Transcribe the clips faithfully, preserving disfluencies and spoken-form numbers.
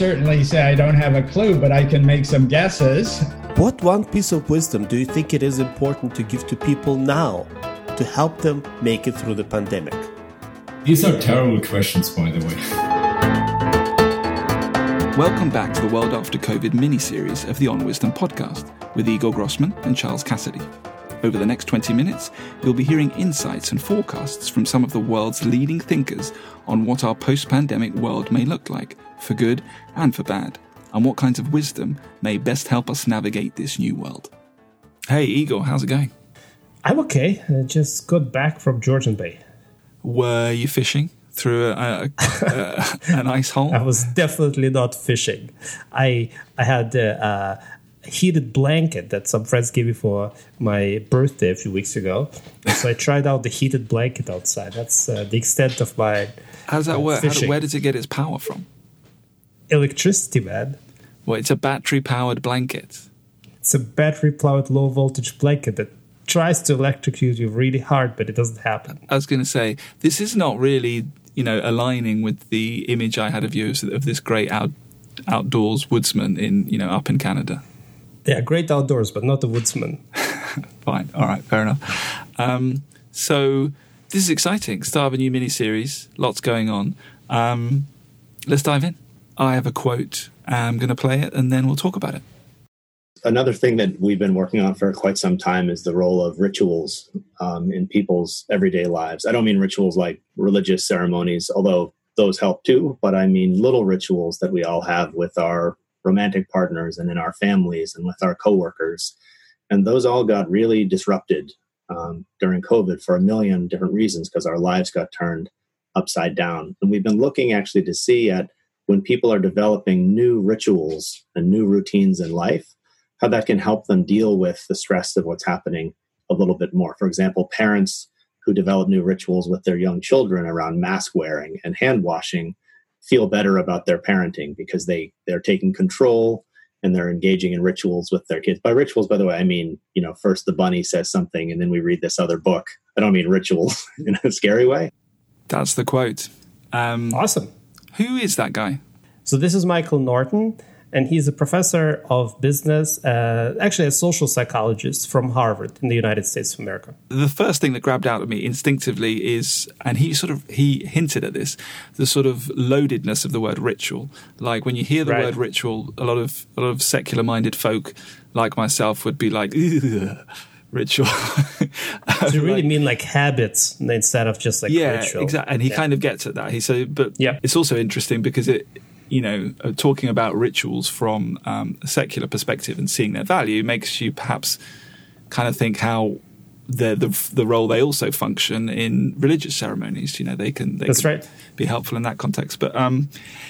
certainly say I don't have a clue, but I can make some guesses. What one piece of wisdom do you think it is important to give to people now to help them make it through the pandemic? These are terrible questions, by the way. Welcome back to the World After COVID mini-series of the On Wisdom podcast with Igor Grossman and Charles Cassidy. Over the next twenty minutes, you'll be hearing insights and forecasts from some of the world's leading thinkers on what our post-pandemic world may look like, for good and for bad, and what kinds of wisdom may best help us navigate this new world. Hey, Igor, how's it going? I'm okay. I just got back from Georgian Bay. Were you fishing through a, a, a, an ice hole? I was definitely not fishing. I I had uh, a heated blanket that some friends gave me for my birthday a few weeks ago. So I tried out the heated blanket outside. That's uh, the extent of my fishing. How does that uh, work? How do, where does it get its power from? Electricity, man. Well, it's a battery-powered blanket. It's a battery-powered low-voltage blanket that tries to electrocute you really hard, but it doesn't happen. I was going to say, this is not really, you know, aligning with the image I had of you of this great out, outdoors woodsman in, you know, up in Canada. Yeah, great outdoors, but not a woodsman. Fine. All right. Fair enough. Um, so this is exciting. Start of a new mini-series. Lots going on. Um, let's dive in. I have a quote. I'm going to play it, and then we'll talk about it. Another thing that we've been working on for quite some time is the role of rituals um, in people's everyday lives. I don't mean rituals like religious ceremonies, although those help too, but I mean little rituals that we all have with our romantic partners and in our families and with our coworkers. And those all got really disrupted um, during COVID for a million different reasons because our lives got turned upside down. And we've been looking actually to see at when people are developing new rituals and new routines in life, how that can help them deal with the stress of what's happening a little bit more. For example, parents who develop new rituals with their young children around mask wearing and hand washing feel better about their parenting because they, they're taking control and they're engaging in rituals with their kids. By rituals, by the way, I mean, you know, first the bunny says something and then we read this other book. I don't mean rituals in a scary way. That's the quote. Um, awesome. Who is that guy? So this is Michael Norton. And he's a professor of business, uh, actually a social psychologist from Harvard in the United States of America. The first thing that grabbed out at me instinctively is, and he sort of he hinted at this, the sort of loadedness of the word ritual. Like when you hear the right. word ritual, a lot of a lot of secular-minded folk like myself would be like, ugh. Ritual. So you really like, mean like habits instead of just like yeah, ritual. Exactly. And he yeah. kind of gets at that. He said, but yeah. it's also interesting because it. You know, talking about rituals from um, a secular perspective and seeing their value makes you perhaps kind of think how the the, the role they also function in religious ceremonies. You know, they can they That's can right. be helpful in that context. But um,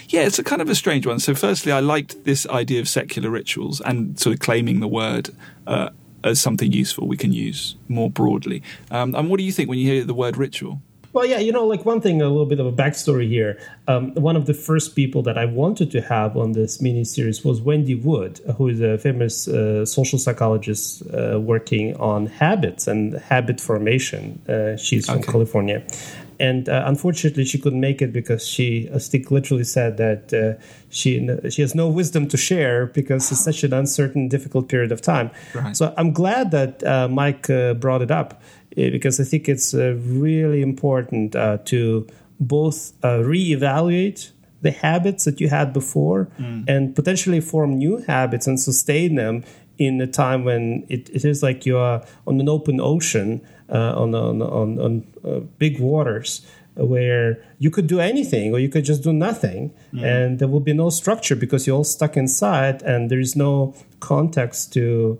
yeah, it's a kind of a strange one. So, firstly, I liked this idea of secular rituals and sort of claiming the word uh, as something useful we can use more broadly. Um, and what do you think when you hear the word ritual? Well, yeah, you know, like one thing, a little bit of a backstory here. Um, one of the first people that I wanted to have on this mini-series was Wendy Wood, who is a famous uh, social psychologist uh, working on habits and habit formation. Uh, she's from okay. California. And uh, unfortunately, she couldn't make it because she, I think, literally said that uh, she she has no wisdom to share because it's such an uncertain, difficult period of time. Right. So I'm glad that uh, Mike uh, brought it up. Because I think it's uh, really important uh, to both uh, reevaluate the habits that you had before mm. and potentially form new habits and sustain them in a time when it, it is like you are on an open ocean, uh, on on on, on uh, big waters, where you could do anything or you could just do nothing, mm. and there will be no structure because you're all stuck inside and there is no context to.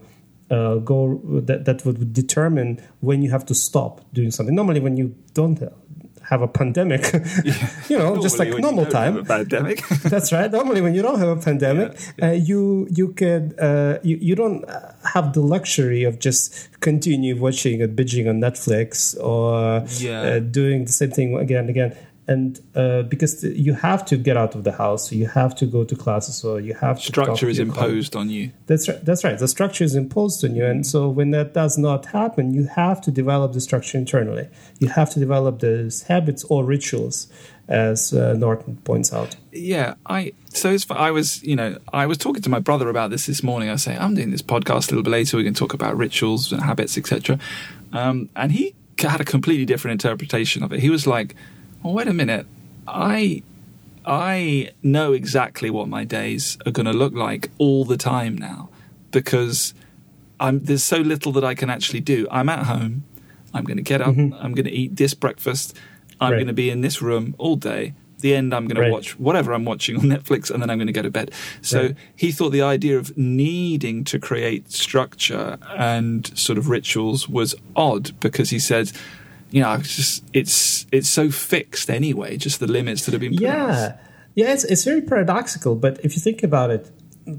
Uh, go that that would determine when you have to stop doing something. Normally, when you don't have a pandemic, yeah. you know, normally just like normal time. Have a pandemic. That's right. Normally, when you don't have a pandemic, yeah. uh, you you can uh, you you don't have the luxury of just continue watching and binging on Netflix or yeah. uh, doing the same thing again and again. And uh, because th- you have to get out of the house, so you have to go to classes, or you have to structure is imposed on you. That's right. That's right. The structure is imposed on you, and so when that does not happen, you have to develop the structure internally. You have to develop those habits or rituals as uh, Norton points out. Yeah, I so it's, I was you know I was talking to my brother about this this morning. I say I'm doing this podcast a little bit later. We can talk about rituals and habits, et cetera. Um, and he had a completely different interpretation of it. He was like, "Well, wait a minute, I." I know exactly what my days are going to look like all the time now, because I'm, there's so little that I can actually do. I'm at home. I'm going to get up. Mm-hmm. I'm going to eat this breakfast. I'm right. going to be in this room all day. At the end, I'm going right. to watch whatever I'm watching on Netflix, and then I'm going to go to bed. So right. he thought the idea of needing to create structure and sort of rituals was odd, because he said, you know, it's just it's it's so fixed anyway. Just the limits that have been put yeah, on us. yeah. It's it's very paradoxical. But if you think about it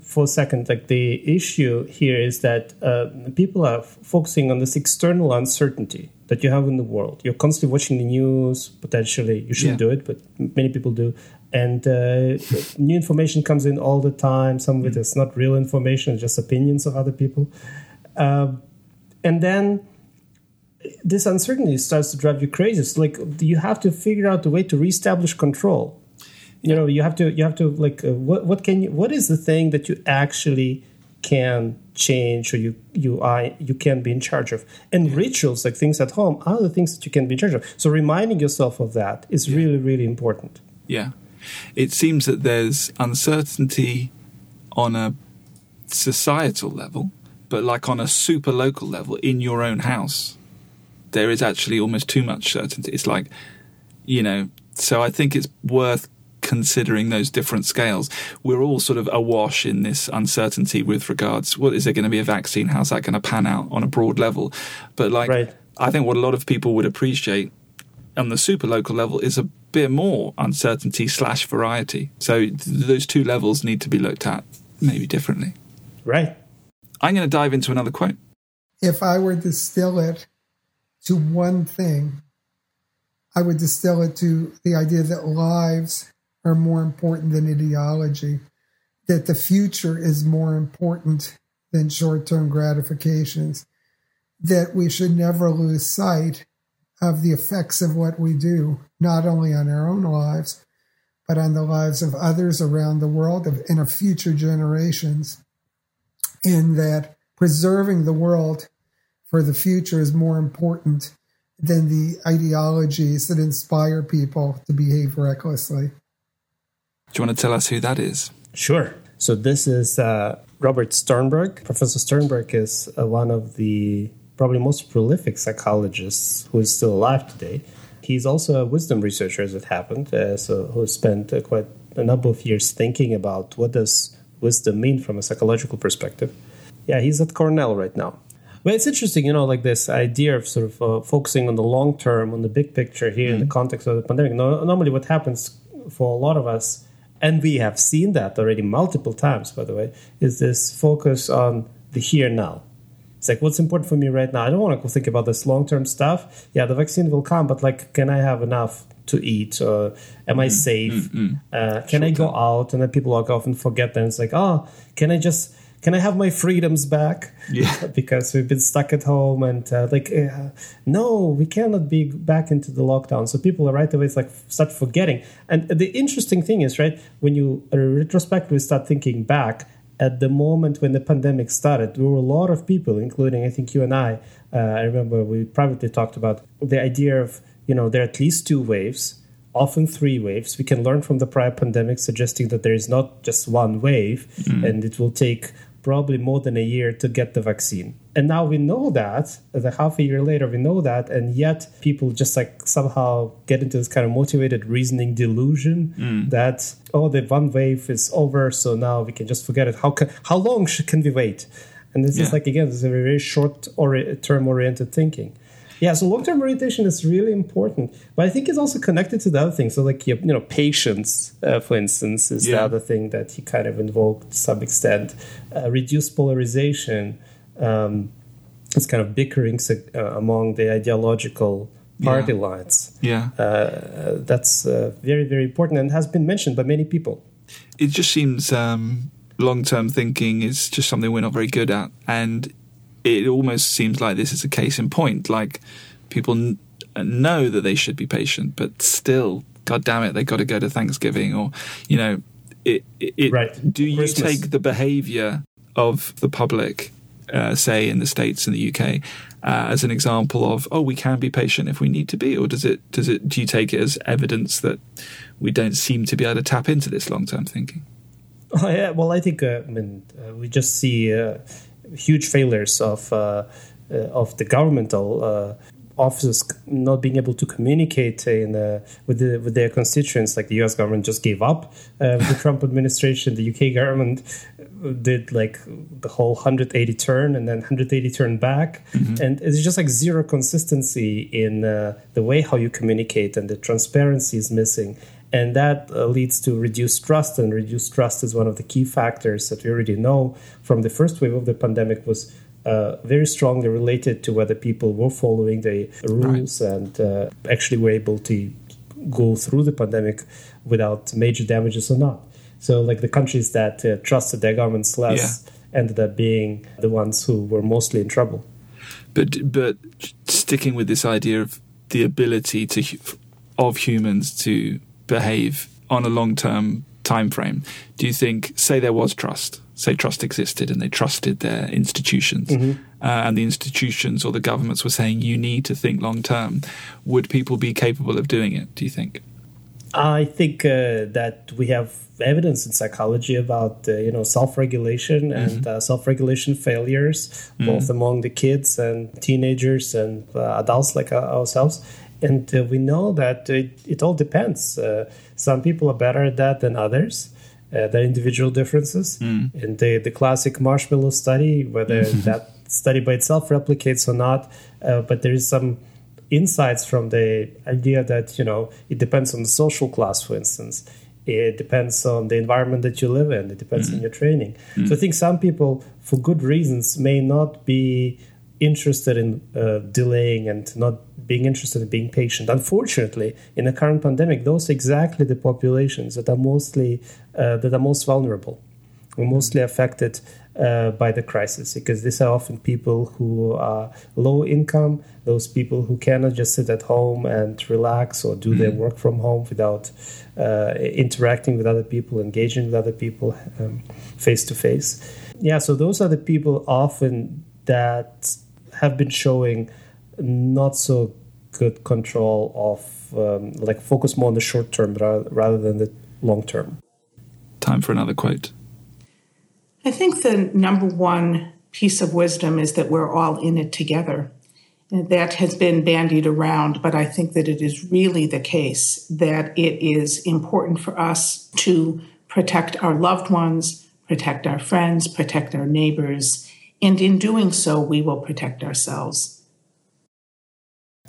for a second, like the issue here is that uh, people are f- focusing on this external uncertainty that you have in the world. You're constantly watching the news. Potentially, you shouldn't yeah. do it, but many people do. And uh, new information comes in all the time. Some of it is not real information, just opinions of other people. Uh, and then. This uncertainty starts to drive you crazy. It's like you have to figure out a way to reestablish control. You know, you have to, you have to like, uh, what, what can you, what is the thing that you actually can change, or you, you I, you can be in charge of? And yeah. rituals, like things at home, are the things that you can be in charge of. So reminding yourself of that is yeah. really, really important. Yeah, it seems that there's uncertainty on a societal level, but like on a super local level in your own house. There is actually almost too much certainty. It's like, you know, so I think it's worth considering those different scales. We're all sort of awash in this uncertainty with regards, well, is there going to be a vaccine? How's that going to pan out on a broad level? But like, right. I think what a lot of people would appreciate on the super local level is a bit more uncertainty slash variety. So th- those two levels need to be looked at maybe differently. Right. I'm going to dive into another quote. If I were to distill it to one thing, I would distill it to the idea that lives are more important than ideology, that the future is more important than short-term gratifications, that we should never lose sight of the effects of what we do, not only on our own lives, but on the lives of others around the world and of future generations, and that preserving the world for the future is more important than the ideologies that inspire people to behave recklessly. Do you want to tell us who that is? Sure. So this is uh, Robert Sternberg. Professor Sternberg is uh, one of the probably most prolific psychologists who is still alive today. He's also a wisdom researcher, as it happened, uh, so who spent uh, quite a number of years thinking about what does wisdom mean from a psychological perspective. Yeah, he's at Cornell right now. Well, it's interesting, you know, like this idea of sort of uh, focusing on the long term, on the big picture here mm-hmm. in the context of the pandemic. No, normally what happens for a lot of us, and we have seen that already multiple times, by the way, is this focus on the here now. It's like, what's important for me right now? I don't want to go think about this long-term stuff. Yeah, the vaccine will come, but like, can I have enough to eat? Or am mm-hmm. I safe? Mm-hmm. Uh, can sure I go time. out? And then people walk off and forget that. It's like, oh, can I just... Can I have my freedoms back? Yeah. Because we've been stuck at home and uh, like, uh, no, we cannot be back into the lockdown. So people are right away, it's like, start forgetting. And the interesting thing is, right, when you retrospectively start thinking back, at the moment when the pandemic started, there were a lot of people, including I think you and I, uh, I remember we privately talked about the idea of, you know, there are at least two waves, often three waves. We can learn from the prior pandemic, suggesting that there is not just one wave mm. and it will take probably more than a year to get the vaccine. And now we know that, the half a year later, we know that, and yet people just like somehow get into this kind of motivated reasoning delusion mm. that, oh, the one wave is over, so now we can just forget it. How can, how long should, can we wait? And this yeah. is like, again, this is a very short-term oriented thinking. Yeah, so long-term orientation is really important, but I think it's also connected to the other things. So, like, you know, patience, uh, for instance, is yeah. the other thing that he kind of invoked to some extent. Uh, reduced polarization, um, it's kind of bickering uh, among the ideological party yeah. lines. Yeah, uh, that's uh, very, very important and has been mentioned by many people. It just seems um, long-term thinking is just something we're not very good at, and it almost seems like this is a case in point. Like, people n- know that they should be patient, but still God damn it, they got to go to Thanksgiving, or, you know, it. it right. Do you Christmas. take the behavior of the public, uh, say in the States and the U K, uh, as an example of, oh, we can be patient if we need to be, or does it? Does it? Do you take it as evidence that we don't seem to be able to tap into this long-term thinking? Oh, yeah, well, I think uh, I mean uh, we just see uh, huge failures of uh, uh, of the governmental uh, offices not being able to communicate in uh, with the, with their constituents. Like the U S government just gave up uh, with the Trump administration. The U K government did like the whole one hundred eighty turn and then one hundred eighty turn back, mm-hmm. and it's just like zero consistency in uh, the way how you communicate, and the transparency is missing. And that uh, leads to reduced trust, and reduced trust is one of the key factors that we already know from the first wave of the pandemic was uh, very strongly related to whether people were following the rules right. and uh, actually were able to go through the pandemic without major damages or not. So like the countries that uh, trusted their governments less yeah. ended up being the ones who were mostly in trouble. But but sticking with this idea of the ability to of humans to behave on a long-term time frame, do you think, say there was trust, say trust existed and they trusted their institutions, mm-hmm. uh, and the institutions or the governments were saying you need to think long-term, would people be capable of doing it, do you think? I think uh, that we have evidence in psychology about uh, you know self-regulation mm-hmm. and uh, self-regulation failures, mm-hmm. both among the kids and teenagers and uh, adults like uh, ourselves. And uh, we know that it, it all depends. Uh, some people are better at that than others. Uh, there are individual differences. Mm. And the, the classic marshmallow study, whether mm-hmm. that study by itself replicates or not, uh, but there is some insights from the idea that, you know, it depends on the social class, for instance. It depends on the environment that you live in. It depends mm. on your training. Mm. So I think some people, for good reasons, may not be interested in uh, delaying and not being interested in being patient. Unfortunately, in the current pandemic, those are exactly the populations that are mostly uh, that are most vulnerable, or mostly affected uh, by the crisis, because these are often people who are low income, those people who cannot just sit at home and relax or do mm-hmm. their work from home without uh, interacting with other people, engaging with other people face to face. Yeah, so those are the people often that have been showing not so good control of, um, like, focus more on the short term rather, rather than the long term. Time for another quote. I think the number one piece of wisdom is that we're all in it together. And that has been bandied around, but I think that it is really the case that it is important for us to protect our loved ones, protect our friends, protect our neighbors, and in doing so, we will protect ourselves.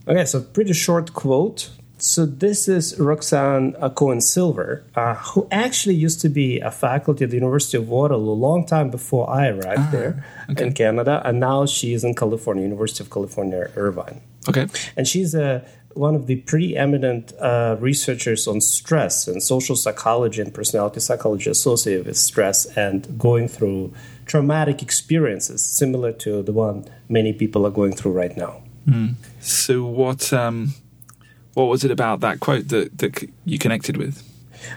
Okay, so pretty short quote. So this is Roxanne Cohen Silver, uh, who actually used to be a faculty at the University of Waterloo a long time before I arrived ah, there okay. in Canada, and now she is in California, University of California, Irvine. Okay, and she's a one of the preeminent uh, researchers on stress and social psychology and personality psychology associated with stress and going through traumatic experiences similar to the one many people are going through right now. Mm. So what um, what was it about that quote that, that you connected with?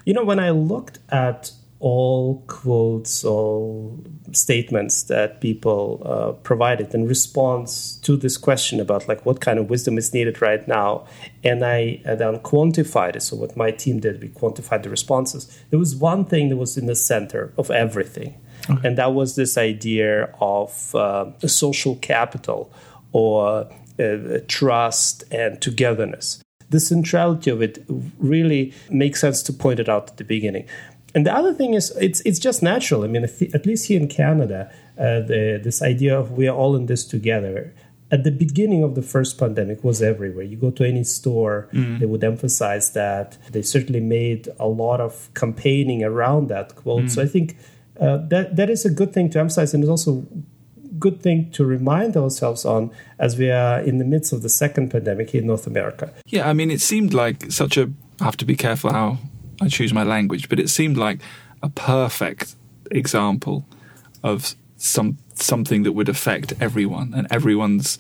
You know, when I looked at all quotes, all statements that people uh, provided in response to this question about like what kind of wisdom is needed right now, and I uh, then quantified it. So what my team did, we quantified the responses. There was one thing that was in the center of everything, okay. and that was this idea of uh, social capital or Uh, trust and togetherness. The centrality of it really makes sense to point it out at the beginning. And the other thing is, it's it's just natural. I mean, at least here in Canada, uh, the, this idea of we are all in this together. At the beginning of the first pandemic was everywhere. You go to any store, mm. they would emphasize that. They certainly made a lot of campaigning around that quote. Mm. So I think uh, that that is a good thing to emphasize, and it's also good thing to remind ourselves on as we are in the midst of the second pandemic in North America. Yeah, I mean, it seemed like such a... I have to be careful how I choose my language, but it seemed like a perfect example of some something that would affect everyone, and everyone's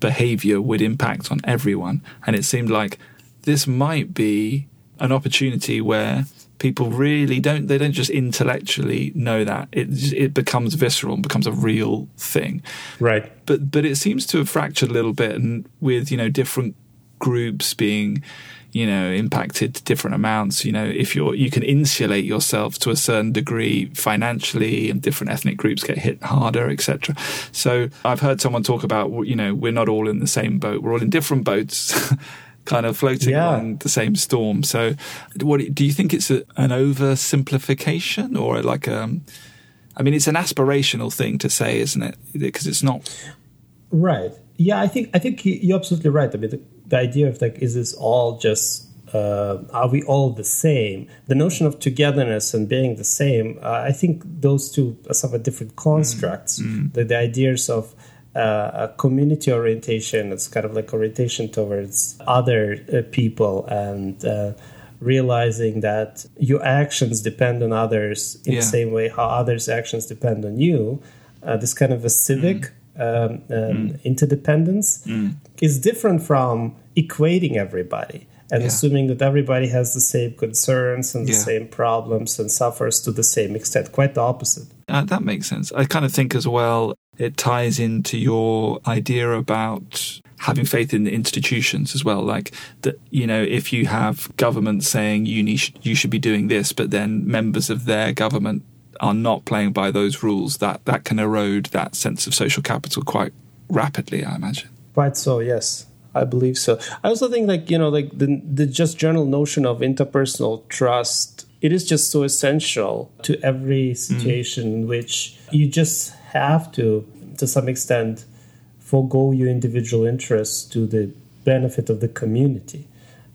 behaviour would impact on everyone. And it seemed like this might be an opportunity where people really don't, they don't just intellectually know that. It it becomes visceral and becomes a real thing. Right. But but it seems to have fractured a little bit, and with, you know, different groups being, you know, impacted to different amounts. You know, if you're, you can insulate yourself to a certain degree financially, and different ethnic groups get hit harder, et cetera. So I've heard someone talk about, you know, we're not all in the same boat. We're all in different boats kind of floating yeah. on the same storm. So what do you think? It's a, an oversimplification, or like, um, I mean, it's an aspirational thing to say, isn't it? Because it's not. Right. Yeah, I think, I think you're absolutely right. I mean, the, the idea of like, is this all just, uh, are we all the same? The notion of togetherness and being the same, uh, I think those two are somewhat different constructs. Mm-hmm. The, the ideas of uh, a community orientation, it's kind of like orientation towards other uh, people, and uh, realizing that your actions depend on others in yeah. the same way how others' actions depend on you. Uh, this kind of a civic mm-hmm. Um, um, mm. interdependence mm. is different from equating everybody and yeah. assuming that everybody has the same concerns and the yeah. same problems and suffers to the same extent. Quite the opposite. Uh, that makes sense. I kind of think as well it ties into your idea about having faith in the institutions as well. Like, that, you know, if you have government saying you need, you should be doing this, but then members of their government are not playing by those rules, that, that can erode that sense of social capital quite rapidly, I imagine. Right, so, yes, I believe so. I also think, like, you know, like the, the just general notion of interpersonal trust, it is just so essential to every situation mm. in which you just have to, to some extent, forego your individual interests to the benefit of the community.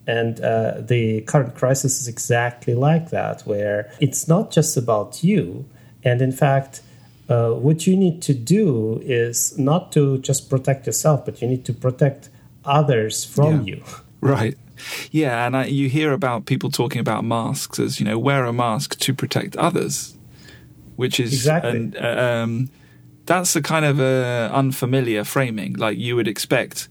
And uh, the current crisis is exactly like that, where it's not just about you. And in fact, uh, what you need to do is not to just protect yourself, but you need to protect others from yeah. you. Right. Yeah. And I, you hear about people talking about masks as, you know, wear a mask to protect others, which is... Exactly. An, uh, um, that's a kind of a unfamiliar framing, like you would expect...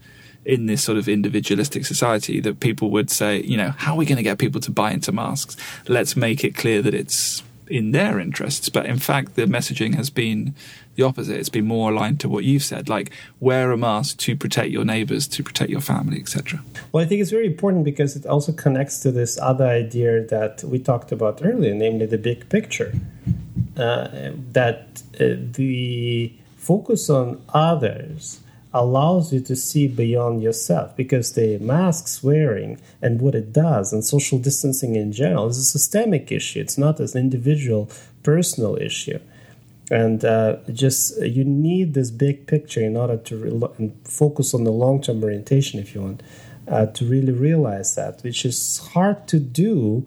in this sort of individualistic society, that people would say, you know, how are we going to get people to buy into masks? Let's make it clear that it's in their interests. But in fact, the messaging has been the opposite. It's been more aligned to what you've said, like wear a mask to protect your neighbors, to protect your family, et cetera. Well, I think it's very important because it also connects to this other idea that we talked about earlier, namely the big picture, uh, that uh, the focus on others allows you to see beyond yourself, because the masks wearing and what it does and social distancing in general is a systemic issue. It's not an individual personal issue. And uh, just you need this big picture in order to re- focus on the long-term orientation, if you want, uh, to really realize that, which is hard to do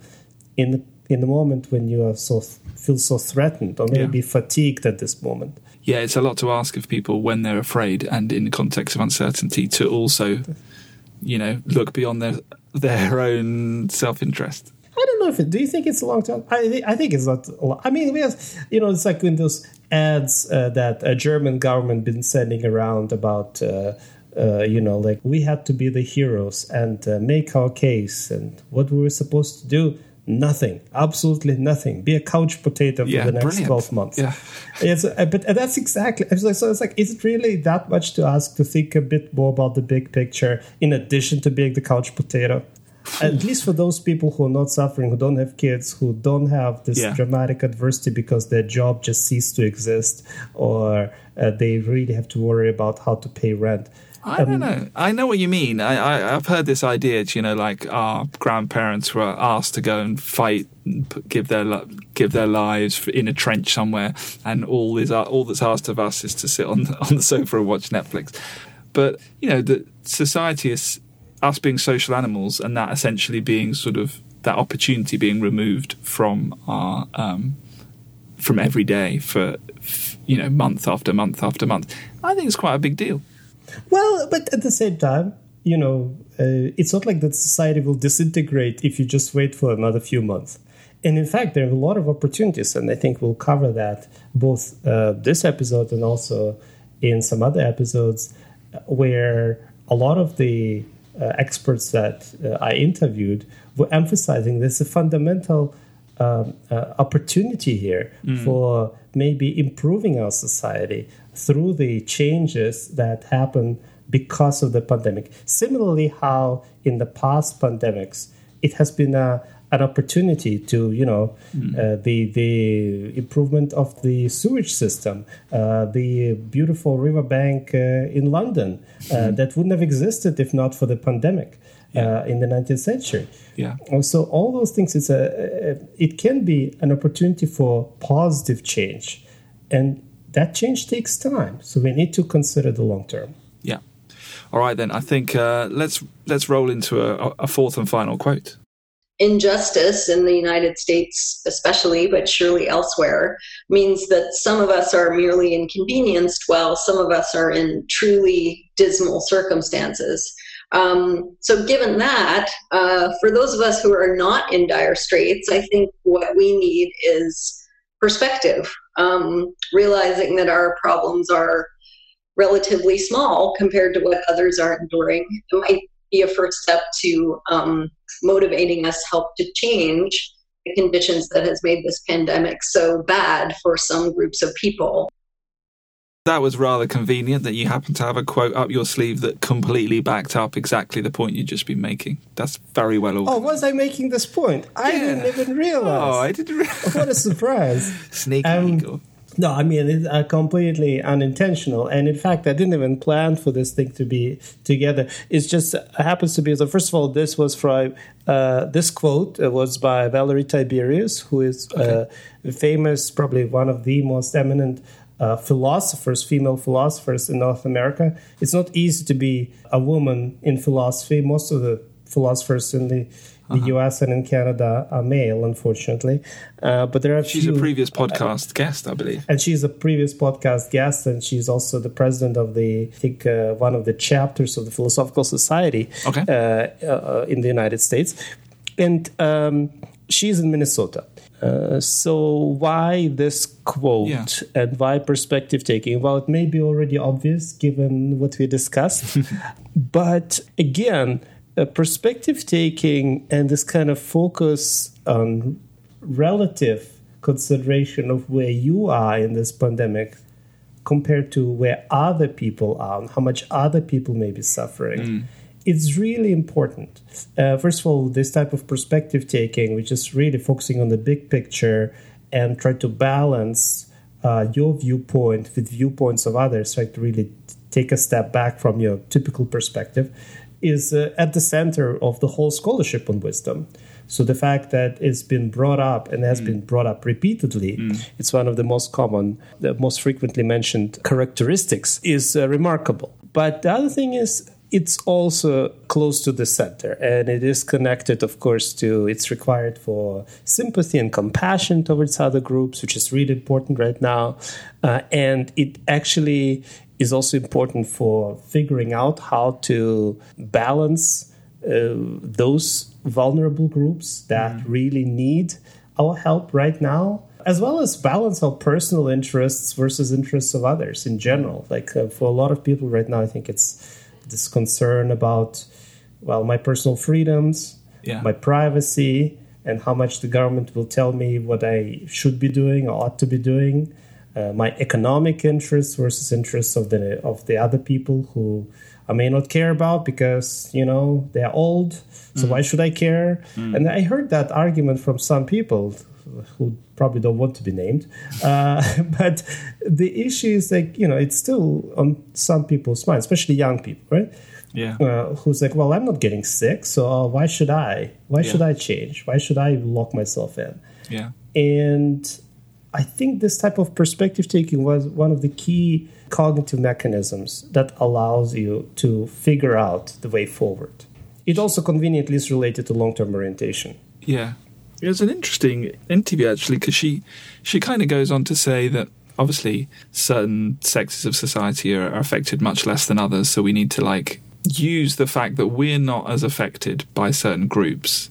in the, in the moment when you are so feel so threatened or maybe yeah. fatigued at this moment. Yeah, it's a lot to ask of people when they're afraid and in the context of uncertainty to also, you know, look beyond their their own self-interest. I don't know if it... Do you think it's a long term? I, I think it's not a lot. I mean, we have, you know, it's like in those ads uh, that a German government been sending around about, uh, uh, you know, like we had to be the heroes and uh, make our case, and what we were supposed to do... Nothing, absolutely nothing. Be a couch potato for yeah, the next brilliant. twelve months. Yeah, yes, but that's exactly. So it's like, is it really that much to ask to think a bit more about the big picture in addition to being the couch potato? At least for those people who are not suffering, who don't have kids, who don't have this yeah. dramatic adversity because their job just ceased to exist, or uh, they really have to worry about how to pay rent. I don't know. I know what you mean. I, I, I've heard this idea, you know, like our grandparents were asked to go and fight, and put, give their give their lives in a trench somewhere, and all is all that's asked of us is to sit on the, on the sofa and watch Netflix. But you know, the society is us being social animals, and that essentially being sort of that opportunity being removed from our um, from every day for, you know, month after month after month. I think it's quite a big deal. Well, but at the same time, you know, uh, it's not like that society will disintegrate if you just wait for another few months. And in fact, there are a lot of opportunities, and I think we'll cover that both uh, this episode and also in some other episodes, where a lot of the uh, experts that uh, I interviewed we're emphasizing there's a fundamental um, uh, opportunity here mm. for maybe improving our society through the changes that happen because of the pandemic. Similarly, how in the past pandemics, it has been a, an opportunity to, you know, mm. uh, the the improvement of the sewage system, uh, the beautiful riverbank uh, in London uh, that wouldn't have existed if not for the pandemic yeah. uh, in the nineteenth century. Yeah. So all those things, it's a, it can be an opportunity for positive change. And that change takes time. So we need to consider the long term. Yeah. All right, then. I think uh, let's let's roll into a, a fourth and final quote. Injustice in the United States especially, but surely elsewhere, means that some of us are merely inconvenienced while some of us are in truly dismal circumstances. Um, so given that, uh, for those of us who are not in dire straits, I think what we need is perspective, um, realizing that our problems are relatively small compared to what others are enduring. It might be a first step to um, motivating us help to change the conditions that has made this pandemic so bad for some groups of people. That was rather convenient that you happen to have a quote up your sleeve that completely backed up exactly the point you've just been making. That's very well organized. Oh, was I making this point? I yeah. didn't even realize. Oh, I didn't realize. What a surprise. Sneaky um, eagle. No, I mean, it's uh, completely unintentional. And in fact, I didn't even plan for this thing to be together. It's just, it happens to be, so first of all, this was from, uh, this quote was by Valerie Tiberius, who is uh, okay. famous, probably one of the most eminent uh, philosophers, female philosophers in North America. It's not easy to be a woman in philosophy. Most of the philosophers in the The U S and in Canada are male, unfortunately. Uh, but there are she's few, a previous podcast uh, guest, I believe. And she's a previous podcast guest, and she's also the president of the, I think, uh, one of the chapters of the Philosophical Society okay. uh, uh, in the United States. And um, she's in Minnesota. Uh, so why this quote yeah. and why perspective taking? Well, it may be already obvious given what we discussed. But again, Uh, perspective taking and this kind of focus on relative consideration of where you are in this pandemic compared to where other people are and how much other people may be suffering, mm. it's really important. Uh, first of all, this type of perspective taking, which is really focusing on the big picture and try to balance uh, your viewpoint with viewpoints of others, try to really take a step back from your typical perspective, is uh, at the center of the whole scholarship on wisdom. So the fact that it's been brought up and has mm. been brought up repeatedly, mm. it's one of the most common, the most frequently mentioned characteristics, is uh, remarkable. But the other thing is, it's also close to the center, and it is connected, of course, to it's required for sympathy and compassion towards other groups, which is really important right now. Uh, and it actually is also important for figuring out how to balance uh, those vulnerable groups that mm. really need our help right now, as well as balance our personal interests versus interests of others in general. Like uh, for a lot of people right now, I think it's this concern about, well, my personal freedoms, yeah. my privacy, and how much the government will tell me what I should be doing or ought to be doing, uh, my economic interests versus interests of the of the other people who I may not care about because, you know, they're old, so mm. why should I care? Mm. And I heard that argument from some people who probably don't want to be named. Uh, but the issue is, like, you know, it's still on some people's minds, especially young people, right? Yeah. Uh, who's like, well, I'm not getting sick, so why should I? Why yeah. should I change? Why should I lock myself in? Yeah. And I think this type of perspective taking was one of the key cognitive mechanisms that allows you to figure out the way forward. It also conveniently is related to long-term orientation. Yeah. It was an interesting interview, actually, because she, she kind of goes on to say that, obviously, certain sectors of society are, are affected much less than others, so we need to, like, use the fact that we're not as affected by certain groups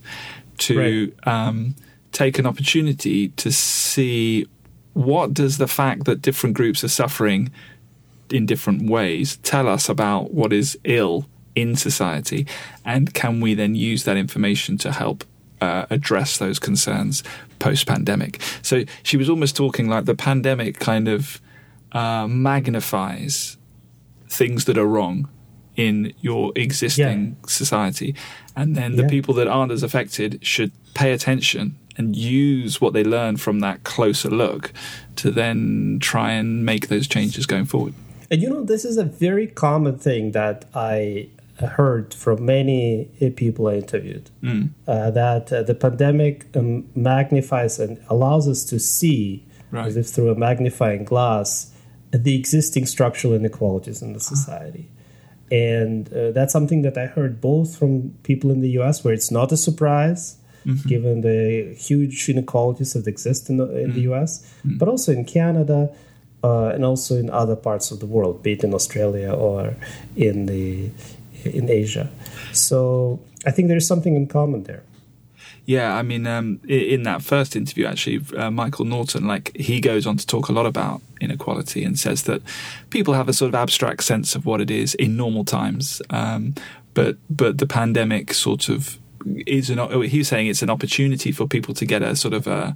to right. um, take an opportunity to see what does the fact that different groups are suffering in different ways tell us about what is ill in society, and can we then use that information to help uh, address those concerns post-pandemic. So she was almost talking like the pandemic kind of uh, magnifies things that are wrong in your existing yeah. society. And then the yeah. people that aren't as affected should pay attention and use what they learn from that closer look to then try and make those changes going forward. And, you know, this is a very common thing that I heard from many people I interviewed, mm. uh, that uh, the pandemic um, magnifies and allows us to see, right. as if through a magnifying glass, the existing structural inequalities in the society. Ah. And uh, that's something that I heard both from people in the U S, where it's not a surprise, mm-hmm. given the huge inequalities that exist in the, in mm. the U S, mm. but also in Canada, uh, and also in other parts of the world, be it in Australia or in the in Asia. So I think there's something in common there. Yeah, I mean, um, in that first interview, actually, uh, Michael Norton, like, he goes on to talk a lot about inequality and says that people have a sort of abstract sense of what it is in normal times, um, but but the pandemic sort of is an. He's saying it's an opportunity for people to get a sort of a,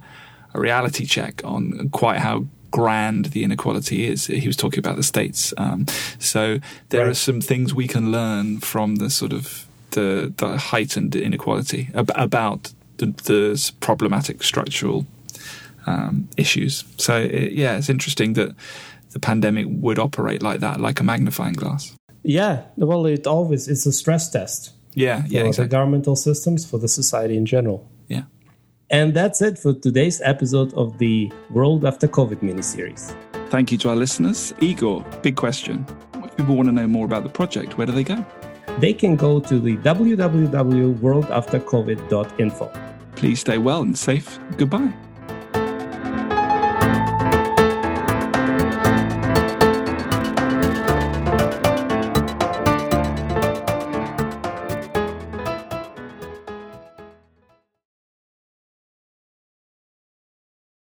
a reality check on quite how grand the inequality is. He was talking about the States, um, so there right. are some things we can learn from the sort of the, the heightened inequality ab- about. The, the problematic structural um, issues. So, it, yeah, it's interesting that the pandemic would operate like that, like a magnifying glass. Yeah, well, it always it's a stress test. Yeah, yeah, for exactly. the governmental systems, for the society in general. Yeah. And that's it for today's episode of the World After COVID miniseries. Thank you to our listeners. Igor, big question. If people want to know more about the project, where do they go? They can go to the w w w dot world after covid dot info. Please stay well and safe. Goodbye.